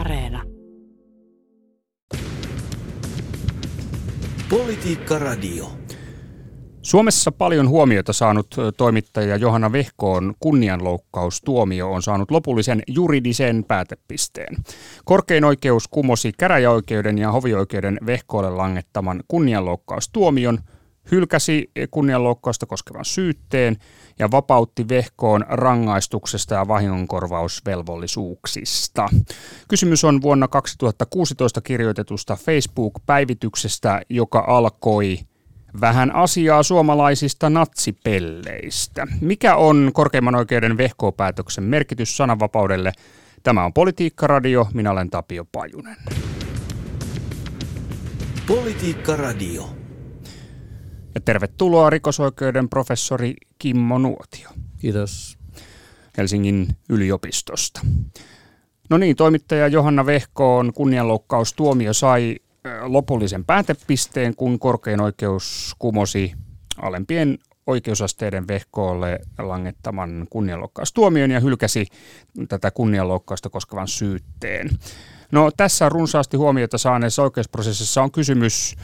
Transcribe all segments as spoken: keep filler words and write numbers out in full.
Areena. Politiikka Radio. Suomessa paljon huomiota saanut toimittaja Johanna Vehkoon kunnianloukkaustuomio on saanut lopullisen juridisen päätepisteen. Korkein oikeus kumosi käräjäoikeuden ja hovioikeuden Vehkoolle langettaman kunnianloukkaustuomion, hylkäsi kunnianloukkausta koskevan syytteen ja vapautti Vehkoon rangaistuksesta ja vahingonkorvausvelvollisuuksista. Kysymys on vuonna kaksituhattakuusitoista kirjoitetusta Facebook-päivityksestä, joka alkoi vähän asiaa suomalaisista natsipelleistä. Mikä on korkeimman oikeuden Vehkoo-päätöksen merkitys sananvapaudelle? Tämä on Politiikka Radio, minä olen Tapio Pajunen. Politiikka Radio. Ja tervetuloa rikosoikeuden professori Kimmo Nuotio. Kiitos. Helsingin yliopistosta. No niin, toimittaja Johanna Vehkoon kunnianloukkaustuomio sai lopullisen päätepisteen, kun korkein oikeus kumosi alempien oikeusasteiden Vehkoolle langettaman kunnianloukkaustuomion ja hylkäsi tätä kunnianloukkausta koskevan syytteen. No tässä runsaasti huomiota saaneessa oikeusprosessissa on kysymys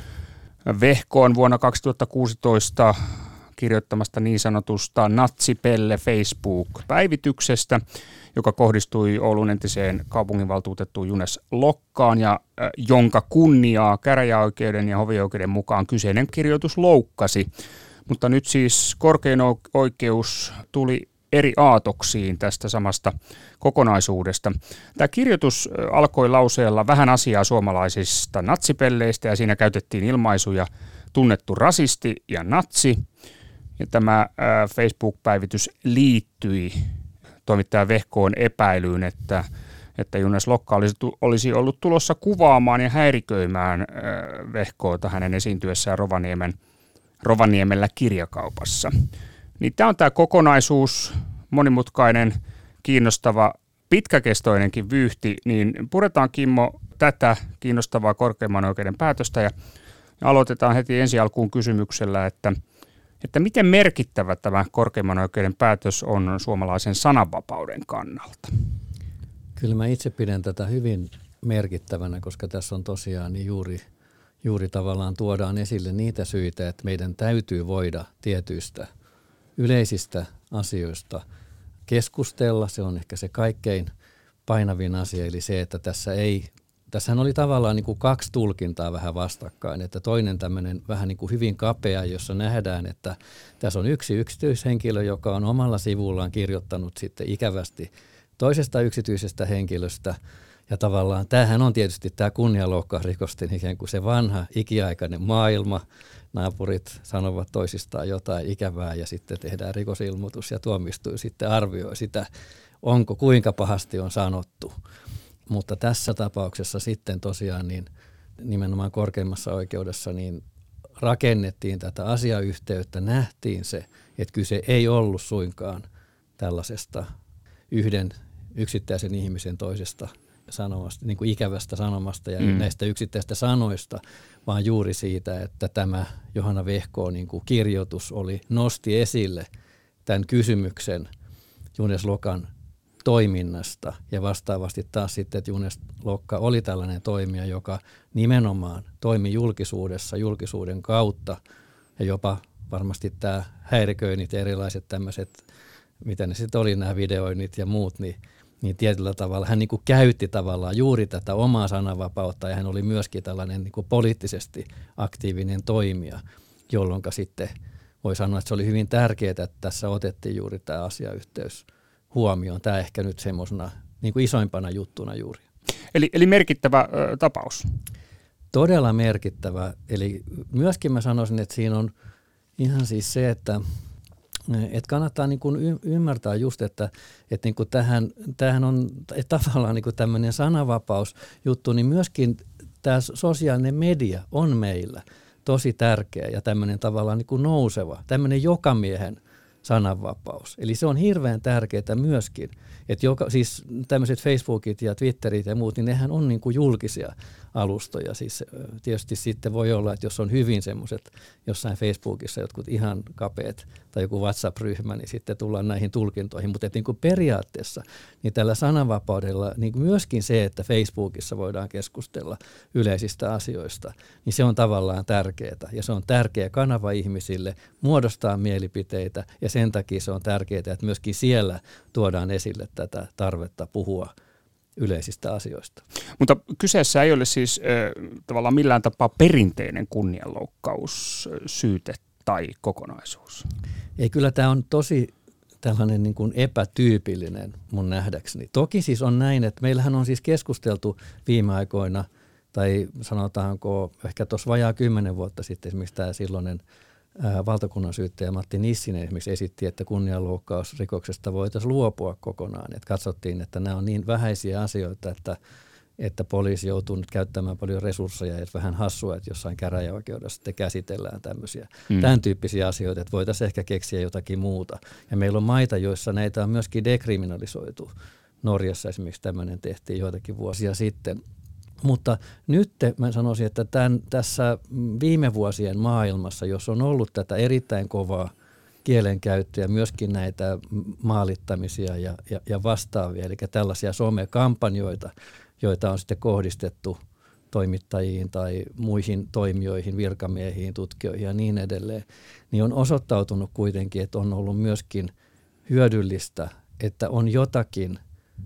Vehkoon vuonna kaksituhattakuusitoista kirjoittamasta niin sanotusta natsipelle Facebook-päivityksestä, joka kohdistui Oulun entiseen kaupunginvaltuutettuun Junes Lokkaan ja äh, jonka kunniaa käräjäoikeuden ja hovioikeuden mukaan kyseinen kirjoitus loukkasi. Mutta nyt siis korkein oikeus tuli eri aatoksiin tästä samasta kokonaisuudesta. Tämä kirjoitus alkoi lauseella vähän asiaa suomalaisista natsipelleistä ja siinä käytettiin ilmaisuja tunnettu rasisti ja natsi. Ja tämä Facebook-päivitys liittyi toimittaja Vehkoon epäilyyn, että, että Junes Lokka olisi, olisi ollut tulossa kuvaamaan ja häiriköimään Vehkoota hänen esiintyessään Rovaniemen, Rovaniemellä kirjakaupassa. Niin tämä on tämä kokonaisuus, monimutkainen, kiinnostava, pitkäkestoinenkin vyyhti, niin puretaan Kimmo tätä kiinnostavaa korkeimman oikeuden päätöstä ja aloitetaan heti ensi alkuun kysymyksellä, että, että miten merkittävä tämä korkeimman oikeuden päätös on suomalaisen sananvapauden kannalta? Kyllä mä itse pidän tätä hyvin merkittävänä, koska tässä on tosiaan niin juuri, juuri tavallaan tuodaan esille niitä syitä, että meidän täytyy voida tietyistä yleisistä asioista keskustella. Se on ehkä se kaikkein painavin asia, eli se, että tässä ei, tässähän oli tavallaan niin kuin kaksi tulkintaa vähän vastakkain, että toinen tämmöinen vähän niin kuin hyvin kapea, jossa nähdään, että tässä on yksi yksityishenkilö, joka on omalla sivullaan kirjoittanut sitten ikävästi toisesta yksityisestä henkilöstä, ja tavallaan tämähän on tietysti tämä kunnianloukkausrikosten ikään kuin se vanha ikiaikainen maailma. Naapurit sanovat toisistaan jotain ikävää ja sitten tehdään rikosilmoitus ja tuomistuin sitten arvioi sitä, onko kuinka pahasti on sanottu. Mutta tässä tapauksessa sitten tosiaan niin nimenomaan korkeimmassa oikeudessa niin rakennettiin tätä asiayhteyttä, nähtiin se, että kyse ei ollut suinkaan tällaisesta yhden yksittäisen ihmisen toisesta sanomasta, niin kuin ikävästä sanomasta ja mm. näistä yksittäistä sanoista, vaan juuri siitä, että tämä Johanna Vehkoon niin kuin kirjoitus oli, nosti esille tämän kysymyksen Junes Lokan toiminnasta ja vastaavasti taas sitten, että Junes Lokka oli tällainen toimija, joka nimenomaan toimi julkisuudessa, julkisuuden kautta ja jopa varmasti tämä häiriköinnit ja erilaiset tämmöiset, mitä ne sitten oli, nämä videoinnit ja muut, niin niin tietyllä tavalla hän niin kuin käytti tavallaan juuri tätä omaa sananvapautta ja hän oli myöskin tällainen niin kuin poliittisesti aktiivinen toimija, jolloin sitten voi sanoa, että se oli hyvin tärkeää, että tässä otettiin juuri tämä asiayhteys huomioon. Tämä ehkä nyt semmoisena niin kuin isoimpana juttuna juuri. Eli, eli merkittävä ö, tapaus? Todella merkittävä. Eli myöskin mä sanoisin, että siinä on ihan siis se, että Et kannattaa niin kuin ymmärtää just, että, että niin kuin tähän, tähän on tavallaan niin kuin tämmöinen sananvapausjuttu, niin myöskin tämä sosiaalinen media on meillä tosi tärkeä ja tämmöinen tavallaan niin kuin nouseva, tämmöinen jokamiehen sananvapaus. Eli se on hirveän tärkeää myöskin, että joka, siis tämmöiset Facebookit ja Twitterit ja muut, niin nehän on niin kuin julkisia alustoja. Siis tietysti sitten voi olla, että jos on hyvin semmoiset jossain Facebookissa jotkut ihan kapeat tai joku WhatsApp-ryhmä, niin sitten tullaan näihin tulkintoihin. Mutta niin kuin periaatteessa niin tällä sananvapaudella niin myöskin se, että Facebookissa voidaan keskustella yleisistä asioista, niin se on tavallaan tärkeää. Ja se on tärkeä kanava ihmisille muodostaa mielipiteitä ja sen takia se on tärkeää, että myöskin siellä tuodaan esille tätä tarvetta puhua yleisistä asioista. Mutta kyseessä ei ole siis äh, tavallaan millään tapaa perinteinen kunnianloukkaus, syyte tai kokonaisuus. Ei, kyllä tämä on tosi tällainen niin kuin epätyypillinen mun nähdäkseni. Toki siis on näin, että meillähän on siis keskusteltu viime aikoina, tai sanotaanko ehkä tuossa vajaa kymmenen vuotta sitten esimerkiksi tämä silloinen valtakunnan syyttäjä Matti Nissinen esimerkiksi esitti, että kunnianloukkausrikoksesta voitaisiin luopua kokonaan. Et katsottiin, että nämä on niin vähäisiä asioita, että, että poliisi joutuu nyt käyttämään paljon resursseja ja vähän hassua, että jossain käräjäoikeudessa te käsitellään tämmöisiä. Mm. Tämän tyyppisiä asioita, että voitaisiin ehkä keksiä jotakin muuta. Ja meillä on maita, joissa näitä on myöskin dekriminalisoitu. Norjassa esimerkiksi tämmöinen tehtiin joitakin vuosia sitten. Mutta nyt mä sanoisin, että tämän, tässä viime vuosien maailmassa, jos on ollut tätä erittäin kovaa kielenkäyttöä, myöskin näitä maalittamisia ja, ja, ja vastaavia, eli tällaisia somekampanjoita, joita on sitten kohdistettu toimittajiin tai muihin toimijoihin, virkamiehiin, tutkijoihin ja niin edelleen, niin on osoittautunut kuitenkin, että on ollut myöskin hyödyllistä, että on jotakin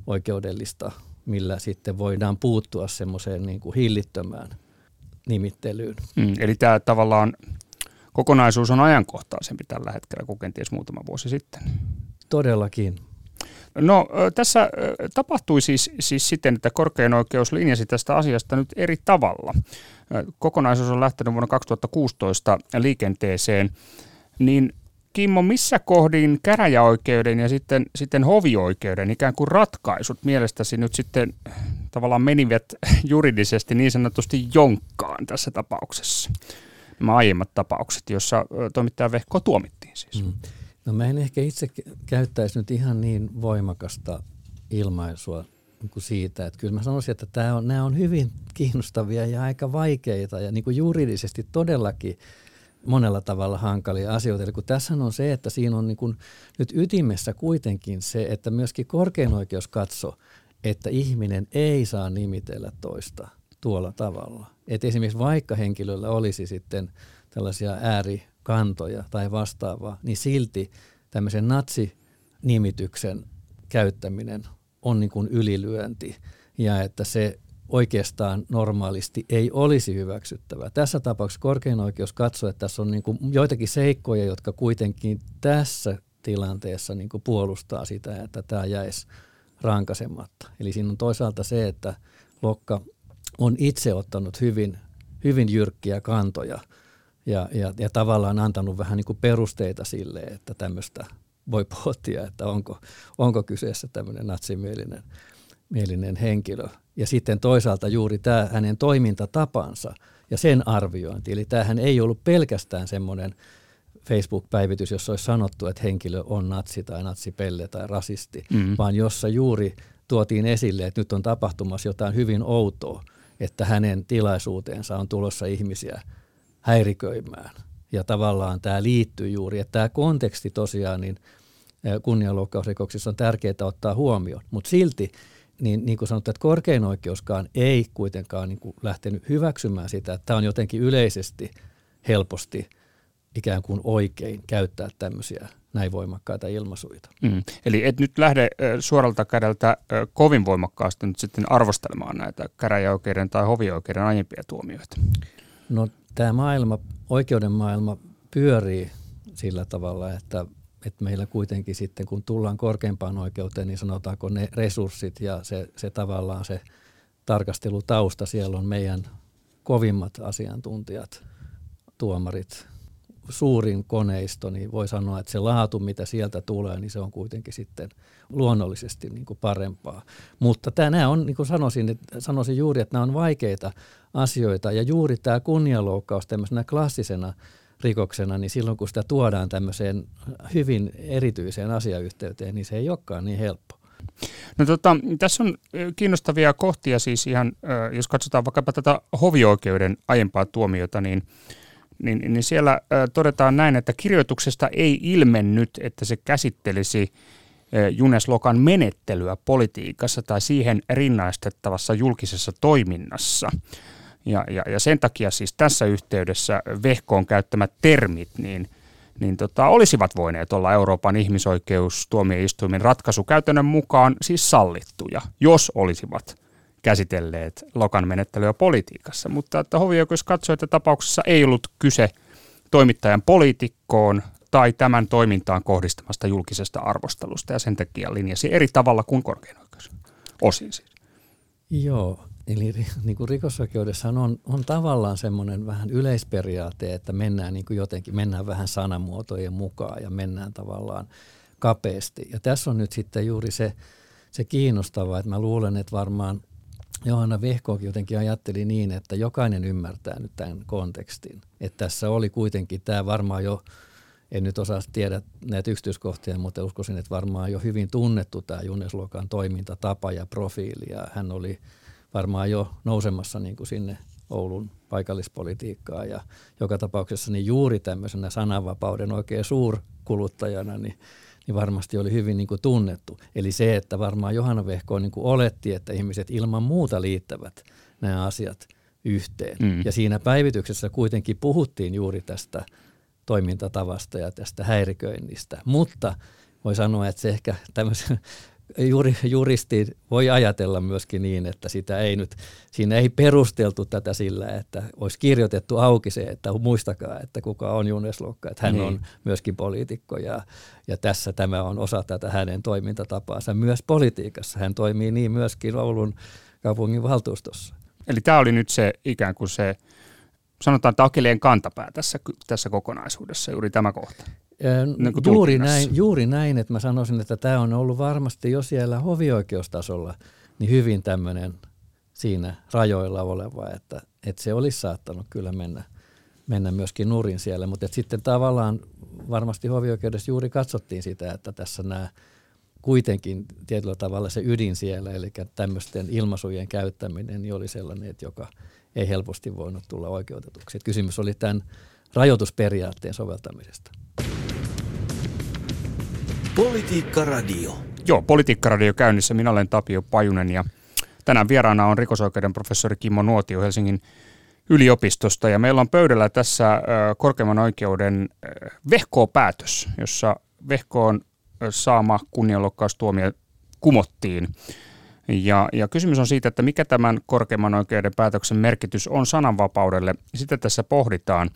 oikeudellista, millä sitten voidaan puuttua semmoiseen niin kuin hillittömään nimittelyyn. Mm, eli tämä tavallaan kokonaisuus on ajankohtaisempi tällä hetkellä kuin kenties muutama vuosi sitten. Todellakin. No tässä tapahtui siis, siis siten, että korkein oikeus linjasi tästä asiasta nyt eri tavalla. Kokonaisuus on lähtenyt vuonna kaksituhattakuusitoista liikenteeseen, niin Kimmo, missä kohdin käräjäoikeuden ja sitten, sitten hovioikeuden ikään kuin ratkaisut mielestäsi nyt sitten tavallaan menivät juridisesti niin sanotusti jonkkaan tässä tapauksessa? Nämä aiemmat tapaukset, joissa toimittaja Vehkoa tuomittiin siis. Mm. No mä en ehkä itse käyttäisi nyt ihan niin voimakasta ilmaisua kuin siitä, että kyllä mä sanoisin, että tämä on, nämä on hyvin kiinnostavia ja aika vaikeita ja niin kuin juridisesti todellakin monella tavalla hankalia asioita. Eli kun tässä on se, että siinä on niin kuin nyt ytimessä kuitenkin se, että myöskin korkein oikeus katsoo, että ihminen ei saa nimitellä toista tuolla tavalla. Et esimerkiksi vaikka henkilöllä olisi sitten tällaisia äärikantoja tai vastaavaa, niin silti tämmöisen natsinimityksen käyttäminen on niin kuin ylilyönti ja että se oikeastaan normaalisti ei olisi hyväksyttävää. Tässä tapauksessa korkein oikeus katsoo, että tässä on niin kuin joitakin seikkoja, jotka kuitenkin tässä tilanteessa niin kuin puolustaa sitä, että tämä jäisi rankasematta. Eli siinä on toisaalta se, että Lokka on itse ottanut hyvin, hyvin jyrkkiä kantoja ja, ja, ja tavallaan antanut vähän niin kuin perusteita sille, että tämmöistä voi pohtia, että onko, onko kyseessä tämmöinen natsimielinen mielinen henkilö. Ja sitten toisaalta juuri tämä hänen toimintatapansa ja sen arviointi. Eli tämähän ei ollut pelkästään semmoinen Facebook-päivitys, jossa olisi sanottu, että henkilö on natsi tai natsipelle tai rasisti, mm. vaan jossa juuri tuotiin esille, että nyt on tapahtumassa jotain hyvin outoa, että hänen tilaisuuteensa on tulossa ihmisiä häiriköimään. Ja tavallaan tämä liittyy juuri, että tämä konteksti tosiaan niin kunnianloukkausrikoksissa on tärkeää ottaa huomioon, mutta silti niin, niin kuin sanottu, että korkein oikeuskaan ei kuitenkaan niin kuin lähtenyt hyväksymään sitä, että tämä on jotenkin yleisesti helposti ikään kuin oikein käyttää tämmöisiä näin voimakkaita ilmaisuja. Mm. Eli et nyt lähde suoralta kädeltä kovin voimakkaasti nyt sitten arvostelemaan näitä käräjäoikeuden tai hovioikeuden aiempia tuomioita. No tämä maailma, oikeuden maailma pyörii sillä tavalla, että että meillä kuitenkin sitten, kun tullaan korkeimpaan oikeuteen, niin sanotaanko ne resurssit ja se, se tavallaan se tarkastelutausta, siellä on meidän kovimmat asiantuntijat, tuomarit, suurin koneisto, niin voi sanoa, että se laatu, mitä sieltä tulee, niin se on kuitenkin sitten luonnollisesti niin kuin parempaa. Mutta nämä on, niin kuin sanoisin, että, sanoisin juuri, että nämä on vaikeita asioita ja juuri tämä kunnianloukkaus tämmöisenä klassisena rikoksena, niin silloin kun sitä tuodaan tämmöiseen hyvin erityiseen asiayhteyteen, niin se ei olekaan niin helppo. No tota, tässä on kiinnostavia kohtia siis ihan, jos katsotaan vaikkapa tätä hovioikeuden aiempaa tuomiota, niin, niin, niin siellä todetaan näin, että kirjoituksesta ei ilmennyt, että se käsittelisi Junes Lokan menettelyä politiikassa tai siihen rinnastettavassa julkisessa toiminnassa. Ja, ja, ja sen takia siis tässä yhteydessä Vehkoon käyttämät termit niin, niin tota, olisivat voineet olla Euroopan ihmisoikeustuomioistuimen ratkaisukäytännön mukaan siis sallittuja, jos olisivat käsitelleet Lokan menettelyä politiikassa. Mutta että hovioikeus katsoi, että tapauksessa ei ollut kyse toimittajan poliitikkoon tai tämän toimintaan kohdistamasta julkisesta arvostelusta, ja sen takia linjasi eri tavalla kuin korkein oikeus. Osin siis. Joo. Eli niin kuin rikosoikeudessahan on, on tavallaan semmoinen vähän yleisperiaate, että mennään niin kuin jotenkin, mennään vähän sanamuotojen mukaan ja mennään tavallaan kapeasti. Ja tässä on nyt sitten juuri se, se kiinnostava, että mä luulen, että varmaan Johanna Vehkokin jotenkin ajatteli niin, että jokainen ymmärtää nyt tämän kontekstin. Että tässä oli kuitenkin tämä varmaan jo, en nyt osaa tiedä näitä yksityiskohtia, mutta uskoisin, että varmaan jo hyvin tunnettu tämä Junes Lokan toimintatapa ja profiili, ja hän oli varmaan jo nousemassa niin kuin sinne Oulun paikallispolitiikkaan, ja joka tapauksessa niin juuri tämmöisenä sananvapauden oikein suurkuluttajana niin, niin varmasti oli hyvin niin kuin tunnettu. Eli se, että varmaan Johanna Vehkoon niin kuin oletti, että ihmiset ilman muuta liittävät nämä asiat yhteen. Mm. Ja siinä päivityksessä kuitenkin puhuttiin juuri tästä toimintatavasta ja tästä häiriköinnistä, mutta voi sanoa, että se ehkä tämmöisen juristi voi ajatella myöskin niin, että sitä ei nyt, siinä ei perusteltu tätä sillä, että olisi kirjoitettu auki se, että muistakaa, että kuka on Junes Lokka, että hän niin. on myöskin poliitikko, ja, ja tässä tämä on osa tätä hänen toimintatapaansa myös politiikassa. Hän toimii niin myöskin Oulun kaupungin valtuustossa. Eli tämä oli nyt se ikään kuin se, sanotaan takelien kantapää tässä, tässä kokonaisuudessa, juuri tämä kohta. Niin juuri, näin, juuri näin, että mä sanoisin, että tämä on ollut varmasti jo siellä hovioikeustasolla niin hyvin tämmöinen siinä rajoilla oleva, että, että se olisi saattanut kyllä mennä, mennä myöskin nurin siellä, mutta sitten tavallaan varmasti hovioikeudessa juuri katsottiin sitä, että tässä nämä kuitenkin tietyllä tavalla se ydin siellä, eli tämmöisten ilmaisujen käyttäminen niin oli sellainen, että joka ei helposti voinut tulla oikeutetuksi. Että kysymys oli tämän rajoitusperiaatteen soveltamisesta. Politiikkaradio. Joo, Politiikkaradio käynnissä. Minä olen Tapio Pajunen, ja tänään vieraana on rikosoikeuden professori Kimmo Nuotio Helsingin yliopistosta, ja meillä on pöydällä tässä korkeimman oikeuden Vehkoo-päätös, jossa Vehkoon saama kunnianloukkaustuomio kumottiin. Ja, ja kysymys on siitä, että mikä tämän korkeimman oikeuden päätöksen merkitys on sananvapaudelle. Sitä tässä pohditaan.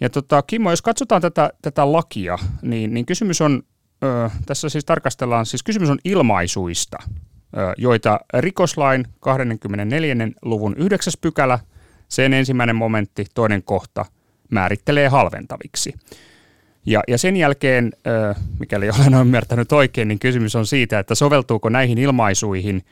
Ja tota, Kimmo, jos katsotaan tätä, tätä lakia, niin, niin kysymys on, ö, tässä siis tarkastellaan, siis kysymys on ilmaisuista, ö, joita rikoslain kaksikymmentäneljä luvun yhdeksäs pykälä, sen ensimmäinen momentti, toinen kohta, määrittelee halventaviksi. Ja, ja sen jälkeen, ö, mikäli olen ymmärtänyt oikein, niin kysymys on siitä, että soveltuuko näihin ilmaisuihin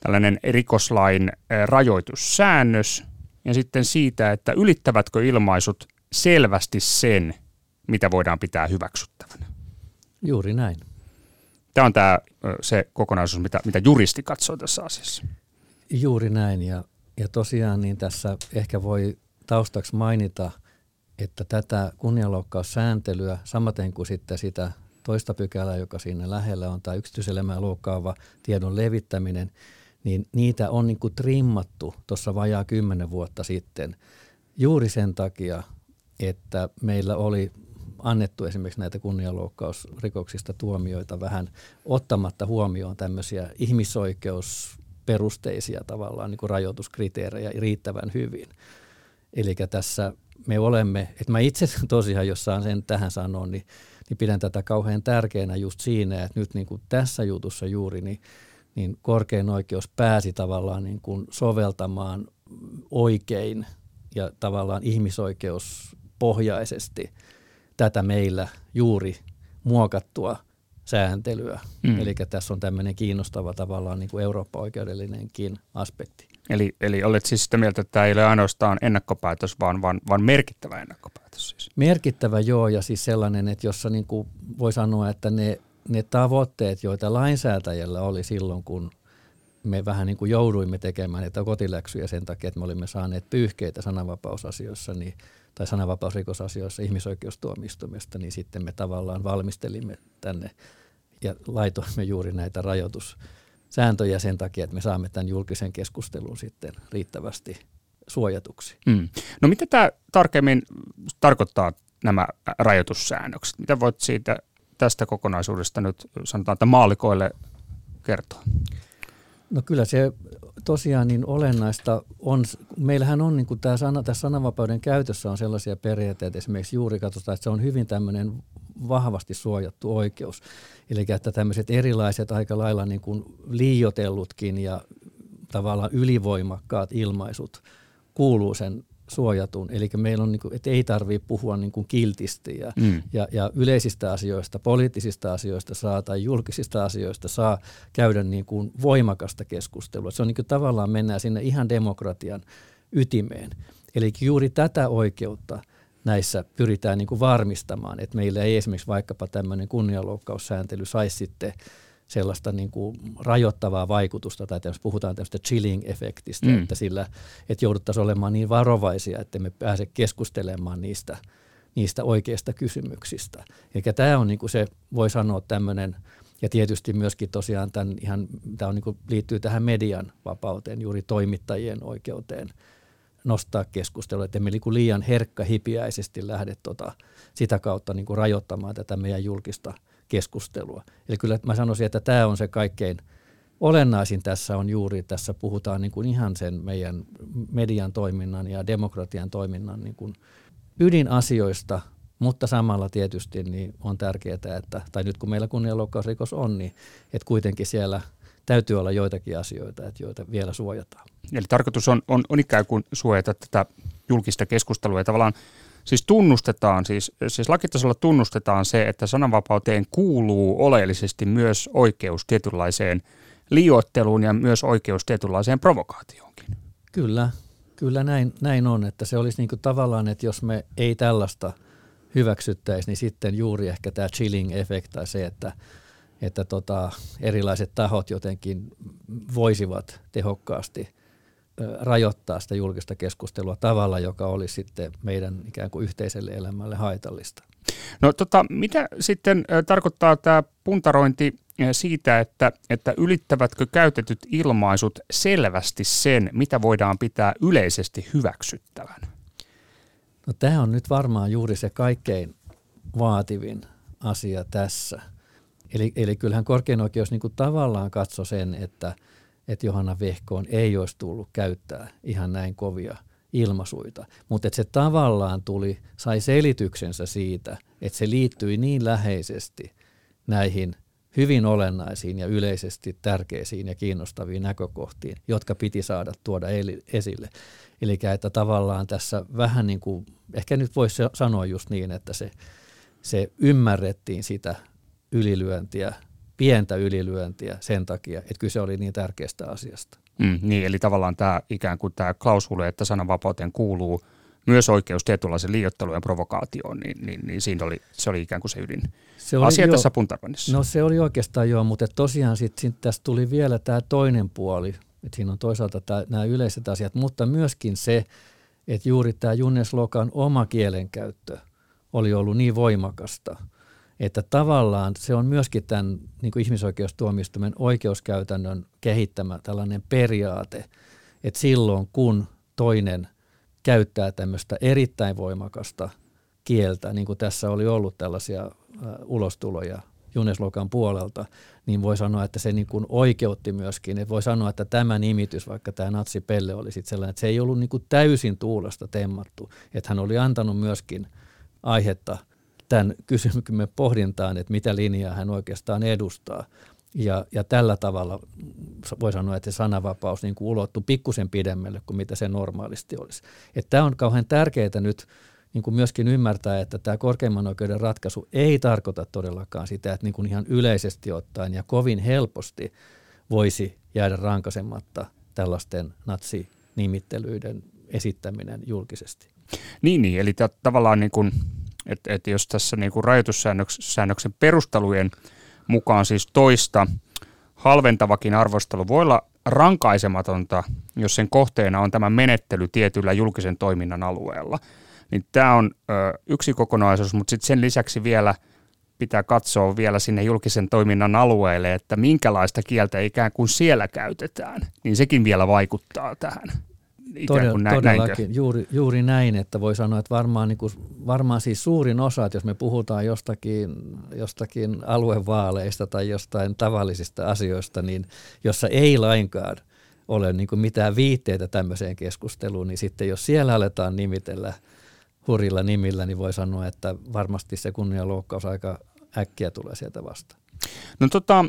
tällainen rikoslain ö, rajoitussäännös, ja sitten siitä, että ylittävätkö ilmaisut selvästi sen, mitä voidaan pitää hyväksyttävänä. Juuri näin. Tämä on tämä, se kokonaisuus, mitä, mitä juristi katsoo tässä asiassa. Juuri näin. Ja, ja tosiaan niin tässä ehkä voi taustaksi mainita, että tätä kunnianloukkaussääntelyä, samaten kuin sitten sitä toista pykälää, joka siinä lähellä on, tämä yksityiselämää loukkaava tiedon levittäminen, niin niitä on niin kuin trimmattu tuossa vajaa kymmenen vuotta sitten juuri sen takia, että meillä oli annettu esimerkiksi näitä kunnianloukkausrikoksista tuomioita vähän ottamatta huomioon tämmöisiä ihmisoikeusperusteisia tavallaan niin kuin rajoituskriteerejä riittävän hyvin. Eli tässä me olemme, että mä itse tosiaan, jos saan sen tähän sanoa, niin, niin pidän tätä kauhean tärkeänä just siinä, että nyt niin kuin tässä jutussa juuri, niin, niin korkein oikeus pääsi tavallaan niin kuin soveltamaan oikein ja tavallaan ihmisoikeuspohjaisesti tätä meillä juuri muokattua sääntelyä. Mm. Eli tässä on tämmöinen kiinnostava tavallaan niin kuin eurooppa-oikeudellinenkin aspekti. Eli, eli olet siis sitä mieltä, että tämä ei ole ainoastaan ennakkopäätös, vaan, vaan, vaan merkittävä ennakkopäätös siis? Merkittävä, joo, ja siis sellainen, että jossa niin kuin voi sanoa, että ne, ne tavoitteet, joita lainsäätäjällä oli silloin, kun me vähän niin kuin jouduimme tekemään niitä kotiläksyjä sen takia, että me olimme saaneet pyyhkeitä sananvapausasioissa niin, tai sananvapausrikosasioissa ihmisoikeustuomioistuimesta, niin sitten me tavallaan valmistelimme tänne ja laitoimme juuri näitä rajoitussääntöjä sen takia, että me saamme tämän julkisen keskustelun sitten riittävästi suojatuksi. Mm. No mitä tämä tarkemmin tarkoittaa nämä rajoitussäännökset? Mitä voit siitä tästä kokonaisuudesta nyt sanotaan, että maallikoille kertoa? No kyllä se tosiaan niin olennaista on, meillähän on niin kuin tämä sana, tässä sananvapauden käytössä on sellaisia periaatteita, esimerkiksi juuri katsotaan, että se on hyvin tämmöinen vahvasti suojattu oikeus. Eli että tämmöiset erilaiset aika lailla niin kuin liioitellutkin ja tavallaan ylivoimakkaat ilmaisut kuuluu sen suojatun. Eli meillä on, niin kuin, että ei tarvitse puhua niin kuin kiltisti ja, mm. ja, ja yleisistä asioista, poliittisista asioista saa tai julkisista asioista saa käydä niin kuin voimakasta keskustelua. Se on niin kuin, tavallaan mennään sinne ihan demokratian ytimeen. Eli juuri tätä oikeutta näissä pyritään niin kuin varmistamaan, että meillä ei esimerkiksi vaikkapa tämmöinen kunnianloukkaussääntely saisi sitten sellaista niin kuin rajoittavaa vaikutusta, tai puhutaan tämmöistä chilling-efektistä, mm. että, sillä, että jouduttaisiin olemaan niin varovaisia, että me pääse keskustelemaan niistä, niistä oikeista kysymyksistä. Eli tämä on niin kuin se, voi sanoa tämmöinen, ja tietysti myöskin tosiaan tämän ihan, tämä on niin kuin liittyy tähän median vapauteen, juuri toimittajien oikeuteen nostaa keskustelua, että me liian herkkähipiäisesti lähde tota, sitä kautta niin kuin rajoittamaan tätä meidän julkista keskustelua. Eli kyllä mä sanoisin, että tämä on se kaikkein olennaisin tässä on juuri, tässä puhutaan niin kuin ihan sen meidän median toiminnan ja demokratian toiminnan niin kuin ydinasioista, mutta samalla tietysti niin on tärkeää, että, tai nyt kun meillä kunnianloukkausrikos on, niin että kuitenkin siellä täytyy olla joitakin asioita, että joita vielä suojataan. Eli tarkoitus on, on, on ikään kuin suojata tätä julkista keskustelua ja tavallaan Siis tunnustetaan, siis, siis lakitasolla tunnustetaan se, että sananvapauteen kuuluu oleellisesti myös oikeus tietynlaiseen liioitteluun ja myös oikeus tietynlaiseen provokaatioonkin. Kyllä, kyllä näin, näin on, että se olisi niin kuin tavallaan, että jos me ei tällaista hyväksyttäisi, niin sitten juuri ehkä tämä chilling-efekt tai se, että, että tota, erilaiset tahot jotenkin voisivat tehokkaasti rajoittaa sitä julkista keskustelua tavalla, joka olisi sitten meidän ikään kuin yhteiselle elämälle haitallista. No tota, mitä sitten tarkoittaa tämä puntarointi siitä, että, että ylittävätkö käytetyt ilmaisut selvästi sen, mitä voidaan pitää yleisesti hyväksyttävän? No tämä on nyt varmaan juuri se kaikkein vaativin asia tässä. Eli, eli kyllähän korkein oikeus niin kuin tavallaan katsoi sen, että että Johanna Vehkoon ei olisi tullut käyttää ihan näin kovia ilmaisuita, mutta se tavallaan tuli, sai selityksensä siitä, että se liittyi niin läheisesti näihin hyvin olennaisiin ja yleisesti tärkeisiin ja kiinnostaviin näkökohtiin, jotka piti saada tuoda esille. Eli että tavallaan tässä vähän niin kuin, ehkä nyt voisi sanoa just niin, että se, se ymmärrettiin sitä ylilyöntiä, pientä ylilyöntiä sen takia, että kyse oli niin tärkeästä asiasta. Mm, niin, eli tavallaan tämä ikään kuin tämä klausuli, että sananvapauteen kuuluu myös oikeus tietynlaisen liioitteluun ja provokaatioon, niin, niin, niin siinä oli, se oli ikään kuin se ydin se oli asia jo, tässä puntaroinnissa. No se oli oikeastaan joo, mutta tosiaan sitten tässä tuli vielä tämä toinen puoli, että siinä on toisaalta tää, nämä yleiset asiat, mutta myöskin se, että juuri tämä Junes Lokan oma kielenkäyttö oli ollut niin voimakasta, että tavallaan se on myöskin tämän niin kuin ihmisoikeustuomioistuimen oikeuskäytännön kehittämä tällainen periaate, että silloin kun toinen käyttää tämmöistä erittäin voimakasta kieltä, niin kuin tässä oli ollut tällaisia ä, ulostuloja Junes Lokan puolelta, niin voi sanoa, että se niin kuin oikeutti myöskin, että voi sanoa, että tämä nimitys, vaikka tämä natsipelle oli sitten sellainen, että se ei ollut niin kuin täysin tuulesta temmattu, että hän oli antanut myöskin aihetta tämän kysymyksen pohdintaan, että mitä linjaa hän oikeastaan edustaa. Ja, ja tällä tavalla voi sanoa, että se sananvapaus niin kuin ulottui pikkusen pidemmälle kuin mitä se normaalisti olisi. Että tämä on kauhean tärkeää nyt niin kuin myöskin ymmärtää, että tämä korkeimman oikeuden ratkaisu ei tarkoita todellakaan sitä, että niin kuin ihan yleisesti ottaen ja kovin helposti voisi jäädä rankasematta tällaisten natsinimittelyiden esittäminen julkisesti. Niin, niin eli t- tavallaan, niin kuin, että, että jos tässä niin kuin rajoitussäännöksen perustelujen mukaan siis toista halventavakin arvostelu voi olla rankaisematonta, jos sen kohteena on tämä menettely tietyllä julkisen toiminnan alueella. Niin tämä on ö, yksi kokonaisuus, mutta sitten sen lisäksi vielä pitää katsoa vielä sinne julkisen toiminnan alueelle, että minkälaista kieltä ikään kuin siellä käytetään, niin sekin vielä vaikuttaa tähän. Ikään kuin nä- Todellakin, juuri, juuri näin, että voi sanoa, että varmaan, niin kuin, varmaan siis suurin osa, että jos me puhutaan jostakin, jostakin aluevaaleista tai jostain tavallisista asioista, niin jossa ei lainkaan ole niin kuin mitään viitteitä tämmöiseen keskusteluun, niin sitten jos siellä aletaan nimitellä hurjilla nimillä, niin voi sanoa, että varmasti se kunnianloukkaus aika äkkiä tulee sieltä vastaan. No tota,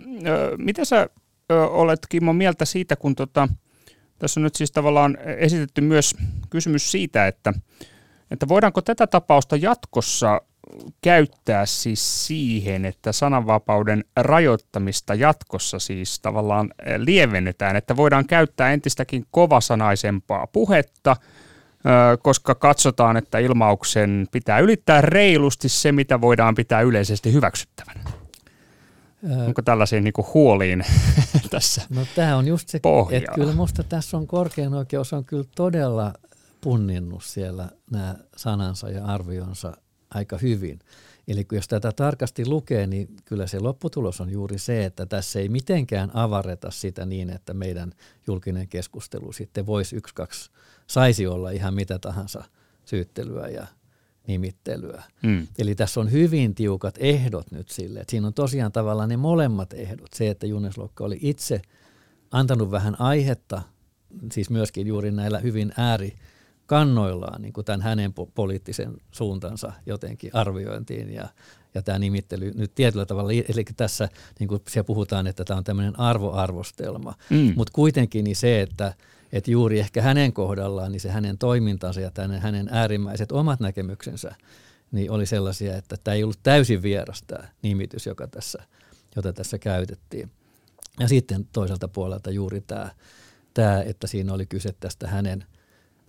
mitä sä olet, Kimmo, mieltä siitä, kun tota, tässä on nyt siis tavallaan esitetty myös kysymys siitä, että, että voidaanko tätä tapausta jatkossa käyttää siis siihen, että sananvapauden rajoittamista jatkossa siis tavallaan lievennetään, että voidaan käyttää entistäkin kovasanaisempaa puhetta, koska katsotaan, että ilmauksen pitää ylittää reilusti se, mitä voidaan pitää yleisesti hyväksyttävänä. Ää... Onko tällaisiin niin kuin huoliin tässä pohjaa? No tämä on just se, pohjaa. Että kyllä minusta tässä on korkein oikeus on kyllä todella punninnut siellä nämä sanansa ja arvionsa aika hyvin. Eli jos tätä tarkasti lukee, niin kyllä se lopputulos on juuri se, että tässä ei mitenkään avareta sitä niin, että meidän julkinen keskustelu sitten voisi yksi, kaksi, saisi olla ihan mitä tahansa syyttelyä ja nimittelyä. Mm. Eli tässä on hyvin tiukat ehdot nyt sille, että siinä on tosiaan tavallaan ne molemmat ehdot. Se, että Junes Lokka oli itse antanut vähän aihetta, siis myöskin juuri näillä hyvin ääri kannoillaan niin kuin tämän hänen poliittisen suuntansa jotenkin arviointiin ja, ja tämä nimittely nyt tietyllä tavalla, eli tässä niin kuin siellä puhutaan, että tämä on tämmöinen arvoarvostelma, mm. mutta kuitenkin niin se, että, että juuri ehkä hänen kohdallaan niin se hänen toimintansa ja tämän, hänen äärimmäiset omat näkemyksensä niin oli sellaisia, että tämä ei ollut täysin vieras tämä nimitys, joka tässä, jota tässä käytettiin. Ja sitten toiselta puolelta juuri tämä, tämä että siinä oli kyse tästä hänen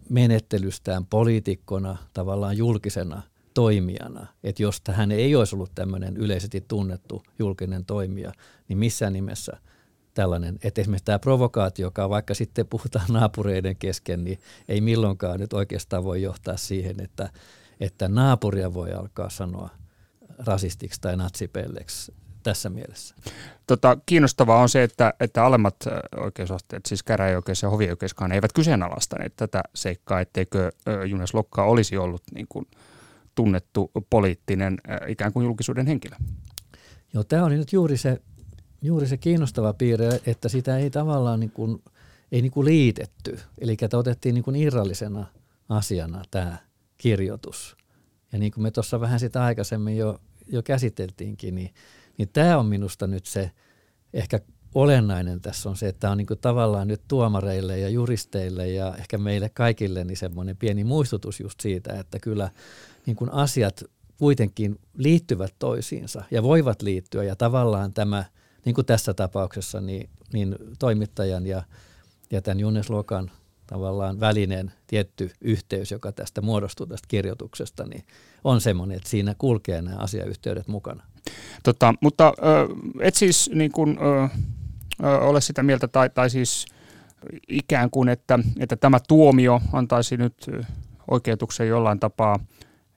menettelystään poliitikkona, tavallaan julkisena toimijana. Että jos hän ei olisi ollut tämmöinen yleisesti tunnettu julkinen toimija, niin missään nimessä tällainen, että esimerkiksi tämä provokaatio, joka vaikka sitten puhutaan naapureiden kesken, niin ei milloinkaan nyt oikeastaan voi johtaa siihen, että, että naapuria voi alkaa sanoa rasistiksi tai natsipelleksi tässä mielessä. Tota, kiinnostavaa on se, että, että alemmat oikeusasteet, siis käräjäoikeus ja hovioikeuskaan, eivät kyseenalaistaneet tätä seikkaa, etteikö Junes Lokka olisi ollut niin kuin tunnettu poliittinen ikään kuin julkisuuden henkilö. Joo, tämä oli nyt juuri se, juuri se kiinnostava piirre, että sitä ei tavallaan niin kuin, ei niin kuin liitetty. Eli tämä otettiin niin kuin irrallisena asiana tämä kirjoitus. Ja niin kuin me tuossa vähän sitä aikaisemmin jo, jo käsiteltiinkin, niin Niin tämä on minusta nyt se ehkä olennainen tässä on se, että tämä on niinku tavallaan nyt tuomareille ja juristeille ja ehkä meille kaikille niin semmoinen pieni muistutus just siitä, että kyllä niin kun asiat kuitenkin liittyvät toisiinsa ja voivat liittyä ja tavallaan tämä, niin kuin tässä tapauksessa, niin, niin toimittajan ja, ja tämän Junes Lokan tavallaan välinen tietty yhteys, joka tästä muodostuu tästä kirjoituksesta, niin on semmoinen, että siinä kulkee nämä asiayhteydet mukana. Tota, mutta et siis niin kun, ö, ole sitä mieltä, tai, tai siis ikään kuin, että, että tämä tuomio antaisi nyt oikeutuksen jollain tapaa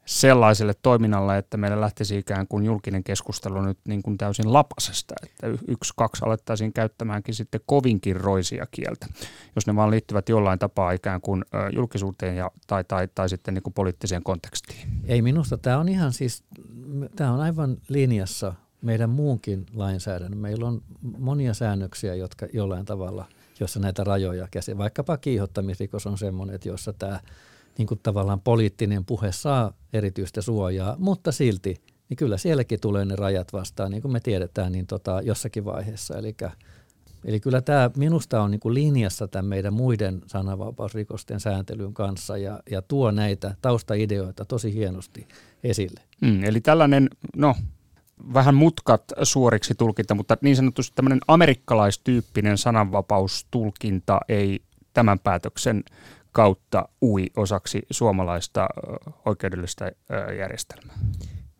sellaiselle toiminnalle, että meillä lähtisi ikään kuin julkinen keskustelu nyt niin kuin täysin lapasesta, että yksi, kaksi alettaisiin käyttämäänkin sitten kovinkin roisia kieltä, jos ne vaan liittyvät jollain tapaa ikään kuin julkisuuteen ja, tai, tai, tai sitten niin kuin poliittiseen kontekstiin. Ei minusta, tämä on ihan siis, tämä on aivan linjassa meidän muunkin lainsäädännön. Meillä on monia säännöksiä, jotka jollain tavalla, jossa näitä rajoja käsitellään. Vaikkapa kiihottamisrikos on semmoinen, että jossa tämä niin kuin tavallaan poliittinen puhe saa erityistä suojaa, mutta silti, niin kyllä sielläkin tulee ne rajat vastaan, niin kuin me tiedetään, niin tota, jossakin vaiheessa. Eli, Eli kyllä tämä minusta on niin kuin linjassa tämän meidän muiden sananvapausrikosten sääntelyn kanssa ja, ja tuo näitä taustaideoita tosi hienosti esille. Mm, eli tällainen, no vähän mutkat suoriksi tulkinta, mutta niin sanotusti tämmöinen amerikkalaistyyppinen sananvapaustulkinta ei tämän päätöksen kautta ui osaksi suomalaista oikeudellista järjestelmää.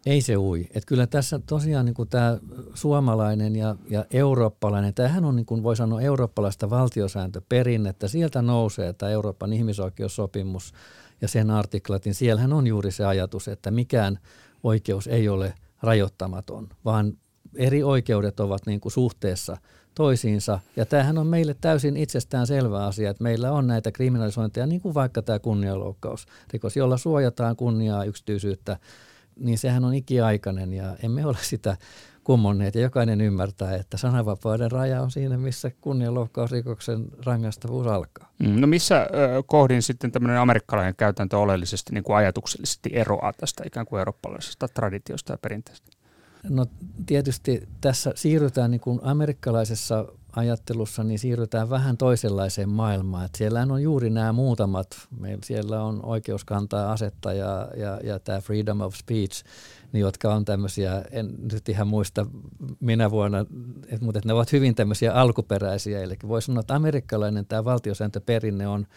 Ei se ui. Et kyllä tässä tosiaan niin tämä suomalainen ja, ja eurooppalainen, tämähän on niin kuin voi sanoa eurooppalaista valtiosääntöperinnettä, sieltä nousee tämä Euroopan ihmisoikeussopimus ja sen artiklat, niin siellähän on juuri se ajatus, että mikään oikeus ei ole rajoittamaton, vaan eri oikeudet ovat niin kuin suhteessa toisiinsa. Ja tämähän on meille täysin itsestään selvä asia, että meillä on näitä kriminalisointeja, niin kuin vaikka tämä kunnianloukkausrikos, jolla suojataan kunniaa, yksityisyyttä, niin sehän on ikiaikainen ja emme ole sitä kummonneet. Ja jokainen ymmärtää, että sananvapauden raja on siinä, missä kunnianloukkausrikoksen rangaistavuus alkaa. No missä kohdin sitten tämmöinen amerikkalainen käytäntö oleellisesti niin kuin ajatuksellisesti eroaa tästä ikään kuin eurooppalaisesta traditiosta ja perinteestä? No tietysti tässä siirrytään niin kuin amerikkalaisessa ajattelussa, niin siirrytään vähän toisenlaiseen maailmaan. Et siellähän on juuri nämä muutamat, meillä siellä on oikeus kantaa asetta ja, ja, ja tämä freedom of speech, niin jotka on tämmöisiä, en nyt ihan muista minä vuonna, et, mutta et ne ovat hyvin tämmöisiä alkuperäisiä. Eli voi sanoa, että amerikkalainen tämä valtiosääntöperinne on,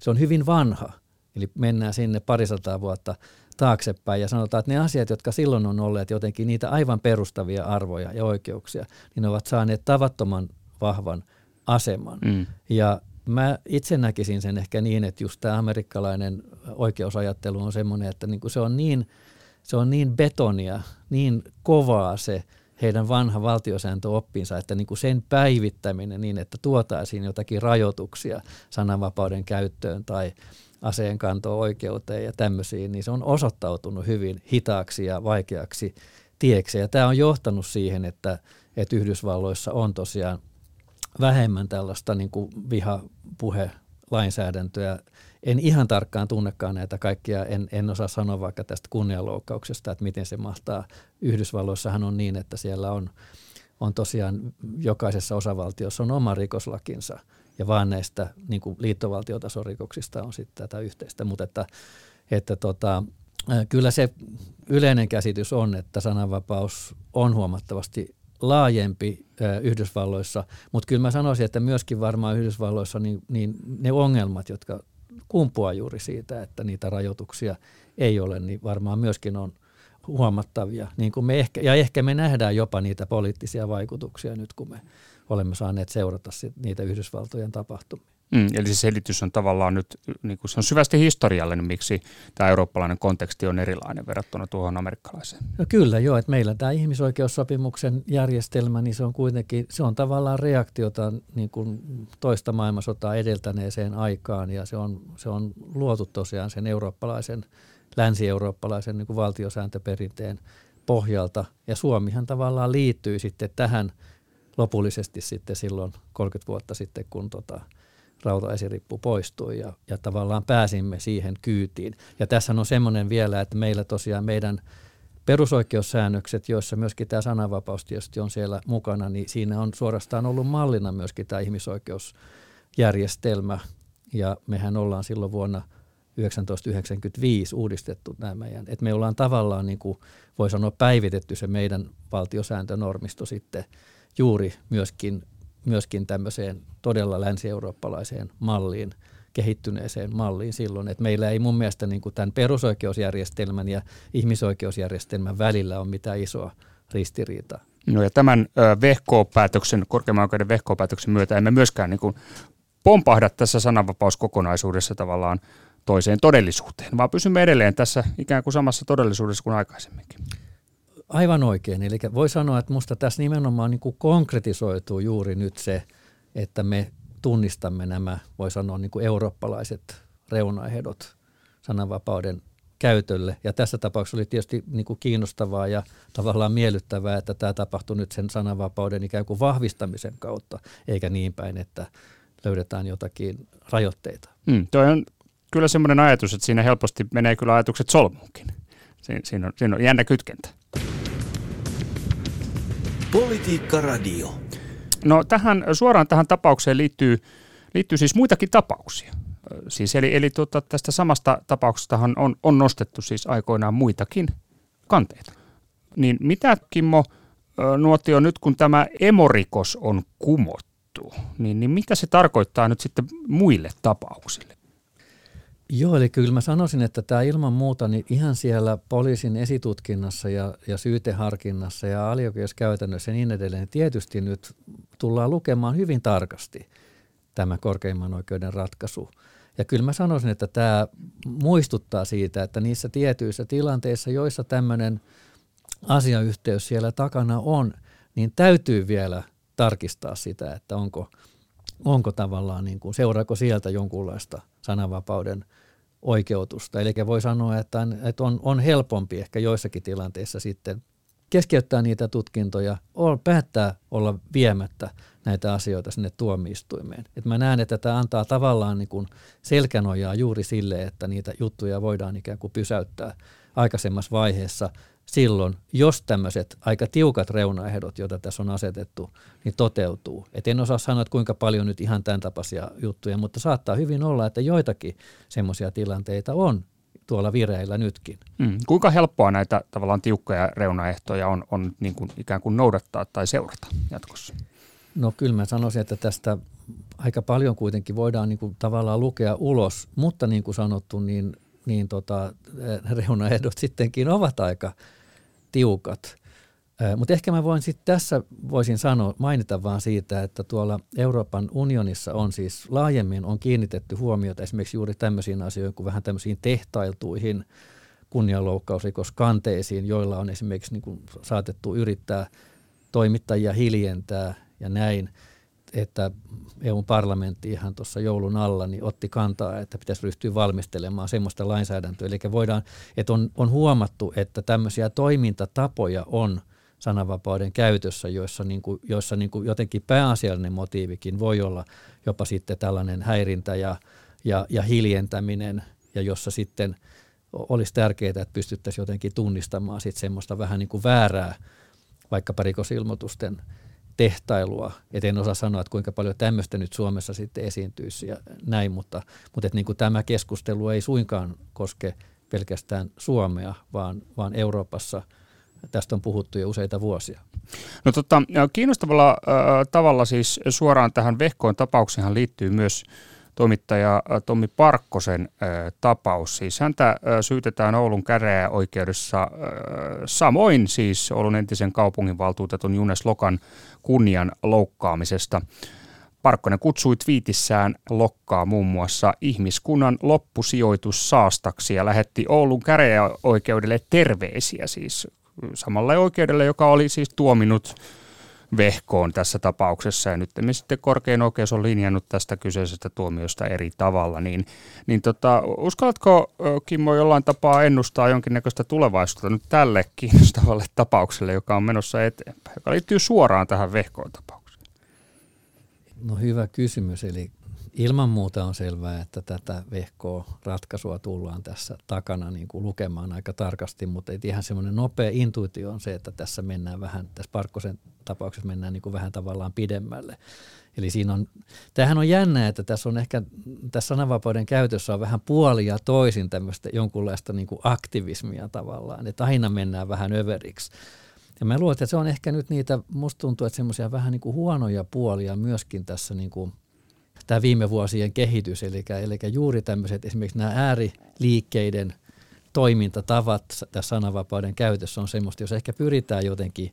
se on hyvin vanha, eli mennään sinne parisataa vuotta taaksepäin ja sanotaan, että ne asiat, jotka silloin on olleet jotenkin niitä aivan perustavia arvoja ja oikeuksia, niin ne ovat saaneet tavattoman vahvan aseman. Mm. Ja mä itse näkisin sen ehkä niin, että just tämä amerikkalainen oikeusajattelu on semmoinen, että niinku se on niin, se on niin betonia, niin kovaa se heidän vanha valtiosääntöoppinsa, että niinku sen päivittäminen niin, että tuotaisiin jotakin rajoituksia sananvapauden käyttöön tai aseenkanto-oikeuteen ja tämmöisiin, niin se on osoittautunut hyvin hitaaksi ja vaikeaksi tieksi. Ja tämä on johtanut siihen, että, että Yhdysvalloissa on tosiaan vähemmän tällaista niin kuin vihapuhelainsäädäntöä. En ihan tarkkaan tunnekaan näitä kaikkia, en, en osaa sanoa vaikka tästä kunnianloukkauksesta, että miten se mahtaa. Yhdysvalloissahan on niin, että siellä on, on tosiaan jokaisessa osavaltiossa on oma rikoslakinsa. Ja vaan näistä niin kuin liittovaltiotasorikoksista on sitten tätä yhteistä, mutta että, että tota, kyllä se yleinen käsitys on, että sananvapaus on huomattavasti laajempi Yhdysvalloissa, mutta kyllä mä sanoisin, että myöskin varmaan Yhdysvalloissa niin, niin ne ongelmat, jotka kumpuaa juuri siitä, että niitä rajoituksia ei ole, niin varmaan myöskin on huomattavia. Niin kuin me ehkä, ja ehkä me nähdään jopa niitä poliittisia vaikutuksia nyt, kun me olemme saaneet seurata niitä Yhdysvaltojen tapahtumia. Mm, eli se selitys on tavallaan nyt, niin kuin se on syvästi historiallinen, miksi tämä eurooppalainen konteksti on erilainen verrattuna tuohon amerikkalaiseen. No kyllä joo, että meillä tämä ihmisoikeussopimuksen järjestelmä, niin se on kuitenkin, se on tavallaan reaktiota niin kuin toista maailmansotaa edeltäneeseen aikaan, ja se on, se on luotu tosiaan sen eurooppalaisen, länsi-eurooppalaisen niin kuin valtiosääntöperinteen pohjalta, ja Suomihan tavallaan liittyy sitten tähän lopullisesti sitten silloin kolmekymmentä vuotta sitten, kun tota rautaesirippu poistui ja, ja tavallaan pääsimme siihen kyytiin. Ja tässä on semmoinen vielä, että meillä tosiaan meidän perusoikeussäännökset, joissa myöskin tämä sananvapaus tietysti on siellä mukana, niin siinä on suorastaan ollut mallina myöskin tämä ihmisoikeusjärjestelmä. Ja mehän ollaan silloin vuonna yhdeksäntoista yhdeksänkymmentäviisi uudistettu nämä meidän, että me ollaan tavallaan niin kuin voi sanoa päivitetty se meidän valtiosääntönormisto sitten juuri myöskin, myöskin tämmöiseen todella länsi-eurooppalaiseen malliin, kehittyneeseen malliin silloin, että meillä ei mun mielestä niin kuin tämän perusoikeusjärjestelmän ja ihmisoikeusjärjestelmän välillä ole mitään isoa ristiriitaa. No ja tämän Vehkoo-päätöksen, korkeimman oikeuden Vehkoo-päätöksen myötä emme myöskään niin kuin pompahda tässä sananvapauskokonaisuudessa tavallaan toiseen todellisuuteen, vaan pysymme edelleen tässä ikään kuin samassa todellisuudessa kuin aikaisemminkin. Aivan oikein. Eli voi sanoa, että musta tässä nimenomaan niin kuin konkretisoituu juuri nyt se, että me tunnistamme nämä, voi sanoa, niin kuin eurooppalaiset reunaehdot sananvapauden käytölle. Ja tässä tapauksessa oli tietysti niin kuin kiinnostavaa ja tavallaan miellyttävää, että tämä tapahtui nyt sen sananvapauden ikään kuin vahvistamisen kautta, eikä niin päin, että löydetään jotakin rajoitteita. Mm, toi on kyllä semmoinen ajatus, että siinä helposti menee kyllä ajatukset solmuunkin. Siinä on, siinä on jännä kytkentä. Politiikka Radio. No tähän, suoraan tähän tapaukseen liittyy, liittyy siis muitakin tapauksia. Siis eli eli tuota, tästä samasta tapauksestahan on, on nostettu siis aikoinaan muitakin kanteita. Niin mitä, Kimmo Nuotio, nyt kun tämä emorikos on kumottu, niin, niin mitä se tarkoittaa nyt sitten muille tapauksille? Joo, eli kyllä mä sanoisin, että tämä ilman muuta niin ihan siellä poliisin esitutkinnassa ja, ja syyteharkinnassa ja alioikeuskäytännössä ja niin edelleen, niin tietysti nyt tullaan lukemaan hyvin tarkasti tämä korkeimman oikeuden ratkaisu. Ja kyllä mä sanoisin, että tämä muistuttaa siitä, että niissä tietyissä tilanteissa, joissa tämmöinen asiayhteys siellä takana on, niin täytyy vielä tarkistaa sitä, että onko, onko tavallaan niin kuin, seuraako sieltä jonkunlaista sananvapauden oikeutusta. Eli voi sanoa, että, että on, on helpompi ehkä joissakin tilanteissa sitten keskeyttää niitä tutkintoja, päättää olla viemättä näitä asioita sinne tuomioistuimeen. Et mä näen, että tämä antaa tavallaan niin kuin selkänojaa juuri sille, että niitä juttuja voidaan ikään kuin pysäyttää aikaisemmassa vaiheessa silloin, jos tämmöiset aika tiukat reunaehdot, joita tässä on asetettu, niin toteutuu. Et en osaa sanoa, että kuinka paljon nyt ihan tämän tapaisia juttuja, mutta saattaa hyvin olla, että joitakin semmoisia tilanteita on tuolla vireillä nytkin. Mm. Kuinka helppoa näitä tavallaan tiukkoja reunaehtoja on, on niin kuin ikään kuin noudattaa tai seurata jatkossa? No kyllä mä sanoisin, että tästä aika paljon kuitenkin voidaan niin kuin tavallaan lukea ulos, mutta niin kuin sanottu, niin, niin tota, reunaehdot sittenkin ovat aika tiukat. Mutta ehkä mä voin sitten tässä voisin sanoa, mainita vaan siitä, että tuolla Euroopan unionissa on siis laajemmin on kiinnitetty huomiota esimerkiksi juuri tämmöisiin asioihin kuin vähän tämmöisiin tehtailtuihin kunnianloukkausrikoskanteisiin, joilla on esimerkiksi niin kuin saatettu yrittää toimittajia hiljentää ja näin, että E U-parlamentti ihan tuossa joulun alla niin otti kantaa, että pitäisi ryhtyä valmistelemaan semmoista lainsäädäntöä. Eli voidaan, että on, on huomattu, että tämmöisiä toimintatapoja on sananvapauden käytössä, joissa, niin kuin, joissa niin kuin jotenkin pääasiallinen motiivikin voi olla jopa sitten tällainen häirintä ja, ja, ja hiljentäminen, ja jossa sitten olisi tärkeää, että pystyttäisiin jotenkin tunnistamaan sitten semmoista vähän niin kuin väärää vaikkapa rikosilmoitusten tehtailua. Et en osaa sanoa, että kuinka paljon tämmöistä nyt Suomessa sitten esiintyisi ja näin, mutta, mutta et niin kuin tämä keskustelu ei suinkaan koske pelkästään Suomea, vaan, vaan Euroopassa tästä on puhuttu jo useita vuosia. No tota, kiinnostavalla äh, tavalla siis suoraan tähän Vehkoon tapaukseenhan liittyy myös toimittaja äh, Tommi Parkkosen äh, tapaus. Siis häntä äh, syytetään Oulun käräjäoikeudessa äh, samoin siis Oulun entisen kaupunginvaltuutetun Junes Lokan kunnian loukkaamisesta. Parkkonen kutsui twiitissään Lokkaa muun muassa ihmiskunnan loppusijoitus saastaksi ja lähetti Oulun käräjäoikeudelle terveisiä siis samalle oikeudelle, joka oli siis tuominut Vehkoon tässä tapauksessa, ja nyt me sitten korkein oikeus on linjannut tästä kyseisestä tuomiosta eri tavalla, niin, niin tota, uskallatko, Kimmo, jollain tapaa ennustaa jonkinnäköistä tulevaisuutta nyt tälle kiinnostavalle tapaukselle, joka on menossa eteenpäin, joka liittyy suoraan tähän Vehkoon tapaukseen? No hyvä kysymys, eli ilman muuta on selvää, että tätä Vehkoa-ratkaisua tullaan tässä takana niin kuin lukemaan aika tarkasti, mutta ihan semmoinen nopea intuitio on se, että tässä mennään vähän, tässä Parkkosen tapauksessa mennään niin kuin vähän tavallaan pidemmälle. Eli siinä on, tämähän on jännää, että tässä on ehkä, tässä sananvapauden käytössä on vähän puoli ja toisin tämmöistä jonkunlaista niin kuin aktivismia tavallaan, että aina mennään vähän överiksi. Ja mä luulen, että se on ehkä nyt niitä, musta tuntuu, että semmoisia vähän niin kuin huonoja puolia myöskin tässä niin kuin tämä viime vuosien kehitys, eli, eli juuri tämmöiset esimerkiksi nämä ääriliikkeiden toimintatavat tässä sananvapauden käytössä on semmoista, jos ehkä pyritään jotenkin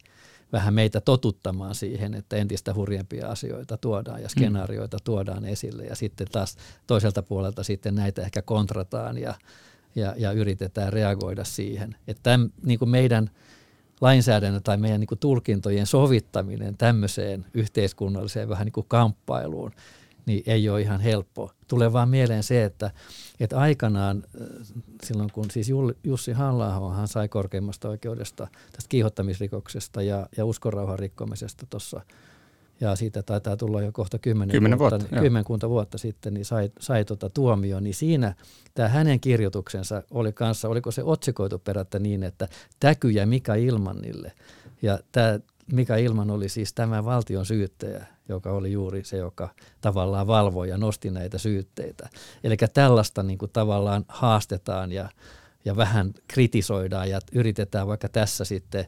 vähän meitä totuttamaan siihen, että entistä hurjempia asioita tuodaan ja skenaarioita tuodaan esille ja sitten taas toiselta puolelta sitten näitä ehkä kontrataan ja, ja, ja yritetään reagoida siihen. Että tämän, niin kuin meidän lainsäädännön tai meidän niin kuin tulkintojen sovittaminen tämmöiseen yhteiskunnalliseen vähän niin kuin kamppailuun, niin ei ole ihan helppoa. Tulee vaan mieleen se, että, että aikanaan silloin kun siis Jussi Halla-aho hän sai korkeimmasta oikeudesta tästä kiihottamisrikoksesta ja, ja uskonrauhan rikkomisesta tuossa, ja siitä taitaa tulla jo kohta kymmenen vuotta, kymmenkunta vuotta sitten, niin sai, sai tuota tuomio, niin siinä tämä hänen kirjoituksensa oli kanssa, oliko se otsikoitu perättä niin, että täkyjä Mika Ilmanille, ja tämä Mika Ilman oli siis tämä valtion syyttäjä, joka oli juuri se, joka tavallaan valvoi ja nosti näitä syytteitä. Eli tällaista niin kuin tavallaan haastetaan ja, ja vähän kritisoidaan ja yritetään vaikka tässä sitten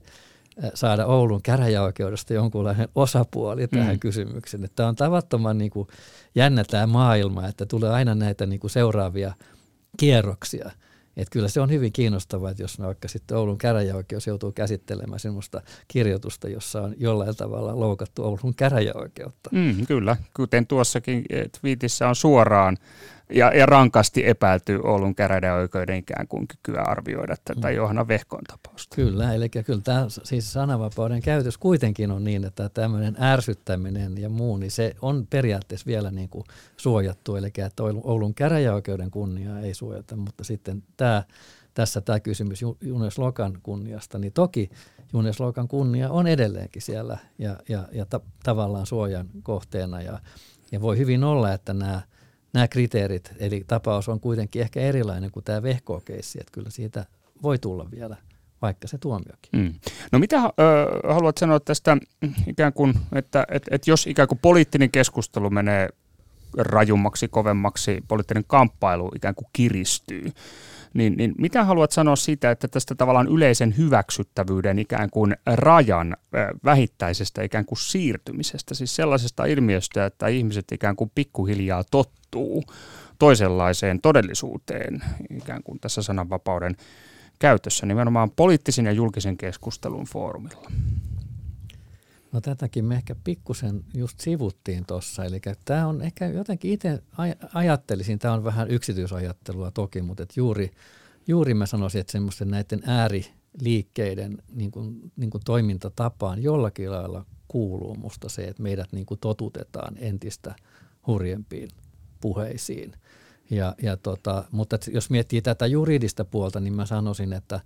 saada Oulun käräjäoikeudesta jonkunlainen osapuoli tähän mm. kysymykseen. Tämä on tavattoman niin kuin jännä tämä maailma, että tulee aina näitä niin kuin seuraavia kierroksia. Että kyllä se on hyvin kiinnostavaa, että jos vaikka sitten Oulun käräjäoikeus joutuu käsittelemään sellaista kirjoitusta, jossa on jollain tavalla loukattu Oulun käräjäoikeutta. Mm, kyllä, kuten tuossakin twiitissä on suoraan ja, ja rankasti epäilty Oulun käräjäoikeuden ikään kuin kykyä arvioida tätä mm. Johanna Vehkon tapausta. Kyllä, eli kyllä tämä siis sananvapauden käytös kuitenkin on niin, että tämmöinen ärsyttäminen ja muu, niin se on periaatteessa vielä niin kuin suojattu, eli että Oulun käräjäoikeuden kunniaa ei suojata, mutta sitten tämä, tässä tämä kysymys Junes Lokan kunniasta, niin toki Junes Lokan kunnia on edelleenkin siellä ja, ja, ja ta- tavallaan suojan kohteena ja, ja voi hyvin olla, että nämä Nämä kriteerit, eli tapaus on kuitenkin ehkä erilainen kuin tämä Vehko-keissi, että kyllä siitä voi tulla vielä, vaikka se tuomiokin. Mm. No mitä ö, haluat sanoa tästä, ikään kuin, että et, et jos ikään kuin poliittinen keskustelu menee rajummaksi, kovemmaksi, poliittinen kamppailu ikään kuin kiristyy, niin, niin mitä haluat sanoa siitä, että tästä tavallaan yleisen hyväksyttävyyden ikään kuin rajan vähittäisestä ikään kuin siirtymisestä, siis sellaisesta ilmiöstä, että ihmiset ikään kuin pikkuhiljaa tottuu toisenlaiseen todellisuuteen ikään kuin tässä sananvapauden käytössä, nimenomaan poliittisen ja julkisen keskustelun foorumilla? No tätäkin me ehkä pikkusen just sivuttiin tuossa, eli tämä on ehkä jotenkin itse ajattelisin, tämä on vähän yksityisajattelua toki, mutta et juuri, juuri mä sanoisin, että semmoisten näiden ääriliikkeiden niin kuin, niin kuin toimintatapaan jollakin lailla kuuluu musta se, että meidät niin kuin totutetaan entistä hurjempiin puheisiin. Ja, ja tota, mutta jos miettii tätä juridista puolta, niin mä sanoisin, että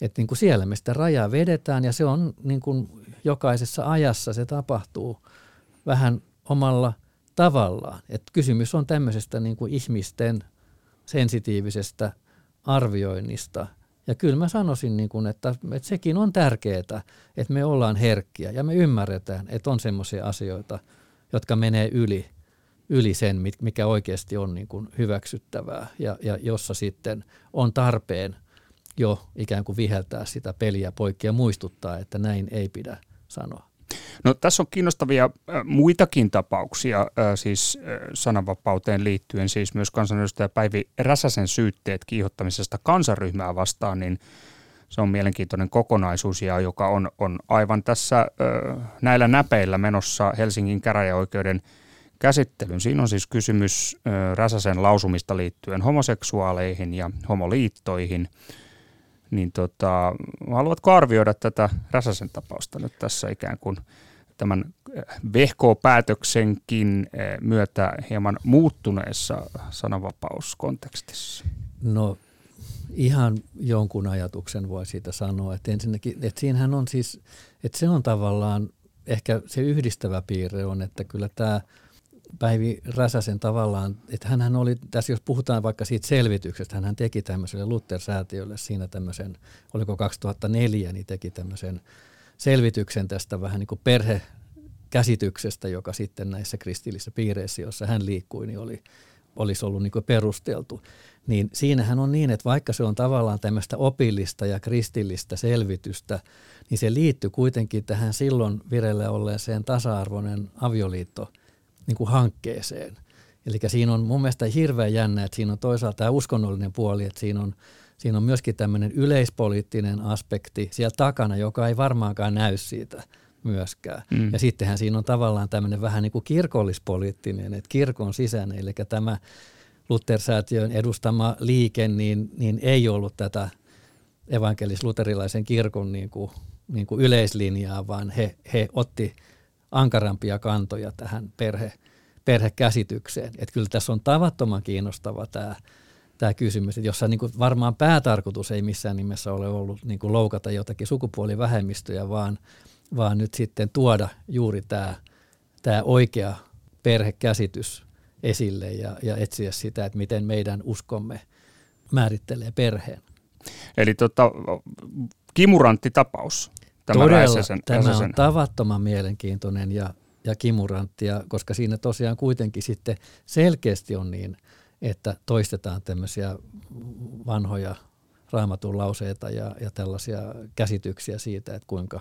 Että niin kuin siellä me sitä rajaa vedetään ja se on niin kuin jokaisessa ajassa, se tapahtuu vähän omalla tavallaan. Että kysymys on tämmöisestä niin kuin ihmisten sensitiivisestä arvioinnista. Ja kyllä mä sanoisin, niin kuin, että, että sekin on tärkeää, että me ollaan herkkiä ja me ymmärretään, että on semmoisia asioita, jotka menee yli, yli sen, mikä oikeasti on niin kuin hyväksyttävää ja, ja jossa sitten on tarpeen jo ikään kuin viheltää sitä peliä poikki ja muistuttaa, että näin ei pidä sanoa. No tässä on kiinnostavia muitakin tapauksia siis sananvapauteen liittyen, siis myös kansanedustaja Päivi Räsäsen syytteet kiihottamisesta kansanryhmää vastaan, niin se on mielenkiintoinen kokonaisuus, ja joka on, on aivan tässä näillä näpeillä menossa Helsingin käräjäoikeuden käsittelyn. Siinä on siis kysymys Räsäsen lausumista liittyen homoseksuaaleihin ja homoliittoihin. Niin tota, haluatko arvioida tätä Räsäsen tapausta nyt tässä ikään kuin tämän Vehko-päätöksenkin myötä hieman muuttuneessa sananvapauskontekstissa? No ihan jonkun ajatuksen voi siitä sanoa, että ensinnäkin, että siinähän on siis, että se on tavallaan, ehkä se yhdistävä piirre on, että kyllä tämä Päivi Räsäsen tavallaan, että hänhän oli, tässä jos puhutaan vaikka siitä selvityksestä, hänhän teki tämmöiselle Luther-säätiölle siinä tämmöisen, oliko kaksituhattaneljä, niin teki tämmöisen selvityksen tästä vähän niin kuin perhekäsityksestä, joka sitten näissä kristillisissä piireissä, jossa hän liikkui, niin oli, olisi ollut niin kuin perusteltu. Niin siinähän on niin, että vaikka se on tavallaan tämmöistä opillista ja kristillistä selvitystä, niin se liittyy kuitenkin tähän silloin vireillä olleeseen tasa-arvoinen avioliitto niin kuin hankkeeseen. Eli siinä on mun mielestä hirveän jännä, että siinä on toisaalta tämä uskonnollinen puoli, että siinä on, siinä on myöskin tämmöinen yleispoliittinen aspekti siellä takana, joka ei varmaankaan näy siitä myöskään. Mm. Ja sittenhän siinä on tavallaan tämmöinen vähän niin kuin kirkollispoliittinen, että kirkon sisäinen, eli tämä Luther-säätiön edustama liike, niin, niin ei ollut tätä evankelis-luterilaisen kirkon niin kuin, niin kuin yleislinjaa, vaan he, he otti ankarampia kantoja tähän perhe, perhekäsitykseen. Että kyllä tässä on tavattoman kiinnostava tämä, tämä kysymys, että jossa niin kuin varmaan päätarkoitus ei missään nimessä ole ollut niin kuin loukata jotakin sukupuolivähemmistöjä, vaan, vaan nyt sitten tuoda juuri tämä, tämä oikea perhekäsitys esille ja, ja etsiä sitä, että miten meidän uskomme määrittelee perheen. Eli tota, kimurantti tapaus. Tämä Todella, Räsäsen, tämä Räsäsen. on tavattoman mielenkiintoinen ja, ja kimurantti, ja, koska siinä tosiaan kuitenkin sitten selkeästi on niin, että toistetaan tämmöisiä vanhoja Raamatun lauseita ja, ja tällaisia käsityksiä siitä, että kuinka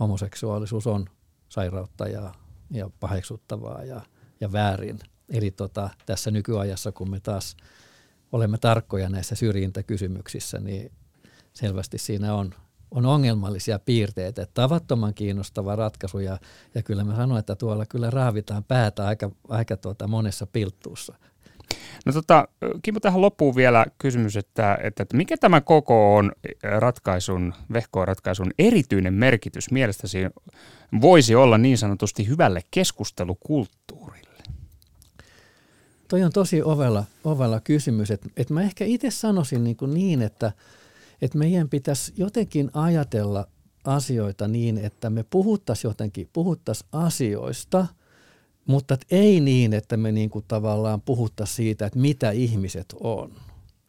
homoseksuaalisuus on sairautta ja, ja paheksuttavaa ja, ja väärin. Eli tota, tässä nykyajassa, kun me taas olemme tarkkoja näissä syrjintäkysymyksissä, niin selvästi siinä on, on ongelmallisia piirteitä. Että tavattoman kiinnostava ratkaisu, ja, ja kyllä mä sanon, että tuolla kyllä raavitaan päätä aika, aika tuota monessa pilttuussa. No tota, Kimmo, tähän loppuun vielä kysymys, että, että, että mikä tämä koko on ratkaisun, Vehkoon ratkaisun erityinen merkitys mielestäsi voisi olla niin sanotusti hyvälle keskustelukulttuurille? Toi on tosi ovella, ovella kysymys, että et mä ehkä itse sanoisin niin, niin että et meidän pitäisi jotenkin ajatella asioita niin, että me puhuttaisiin jotenkin, puhuttaisiin asioista, mutta ei niin, että me niinku tavallaan puhuttaisiin siitä, että mitä ihmiset on.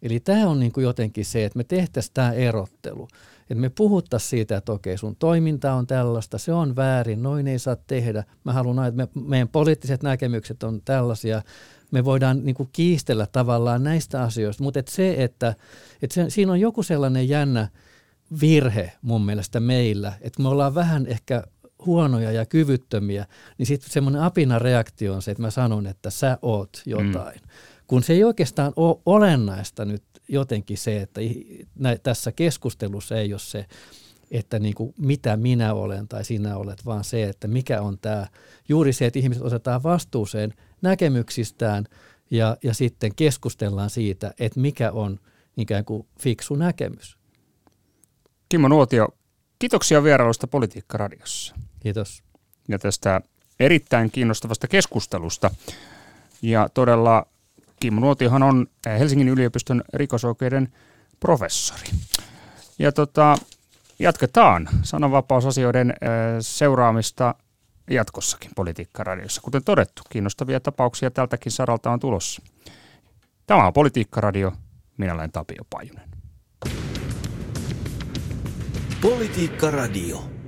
Eli tämä on niinku jotenkin se, että me tehtäisiin tämä erottelu. Että me puhuttaisiin siitä, että okei, sun toiminta on tällaista, se on väärin, noin ei saa tehdä. Mä haluan, että me, meidän poliittiset näkemykset on tällaisia. Me voidaan niinku kiistellä tavallaan näistä asioista, mutta et se, että et se, siinä on joku sellainen jännä virhe mun mielestä meillä, että me ollaan vähän ehkä huonoja ja kyvyttömiä, niin sitten semmoinen apinareaktio on se, että mä sanon, että sä oot jotain. Mm. Kun se ei oikeastaan ole olennaista nyt jotenkin se, että tässä keskustelussa ei ole se, että niin kuin mitä minä olen tai sinä olet, vaan se, että mikä on tämä, juuri se, että ihmiset otetaan vastuuseen näkemyksistään ja, ja sitten keskustellaan siitä, että mikä on ikään kuin fiksu näkemys. Kimmo Nuotio, kiitoksia vierailusta Politiikkaradiossa. Kiitos. Ja tästä erittäin kiinnostavasta keskustelusta. Ja todella Kimmo Nuotiohan on Helsingin yliopiston rikosoikeuden professori. Ja tota, jatketaan sananvapausasioiden seuraamista jatkossakin Politiikkaradiossa. Kuten todettu, kiinnostavia tapauksia tältäkin saralta on tulossa. Tämä on Politiikkaradio. Minä olen Tapio Pajunen. Politiikkaradio.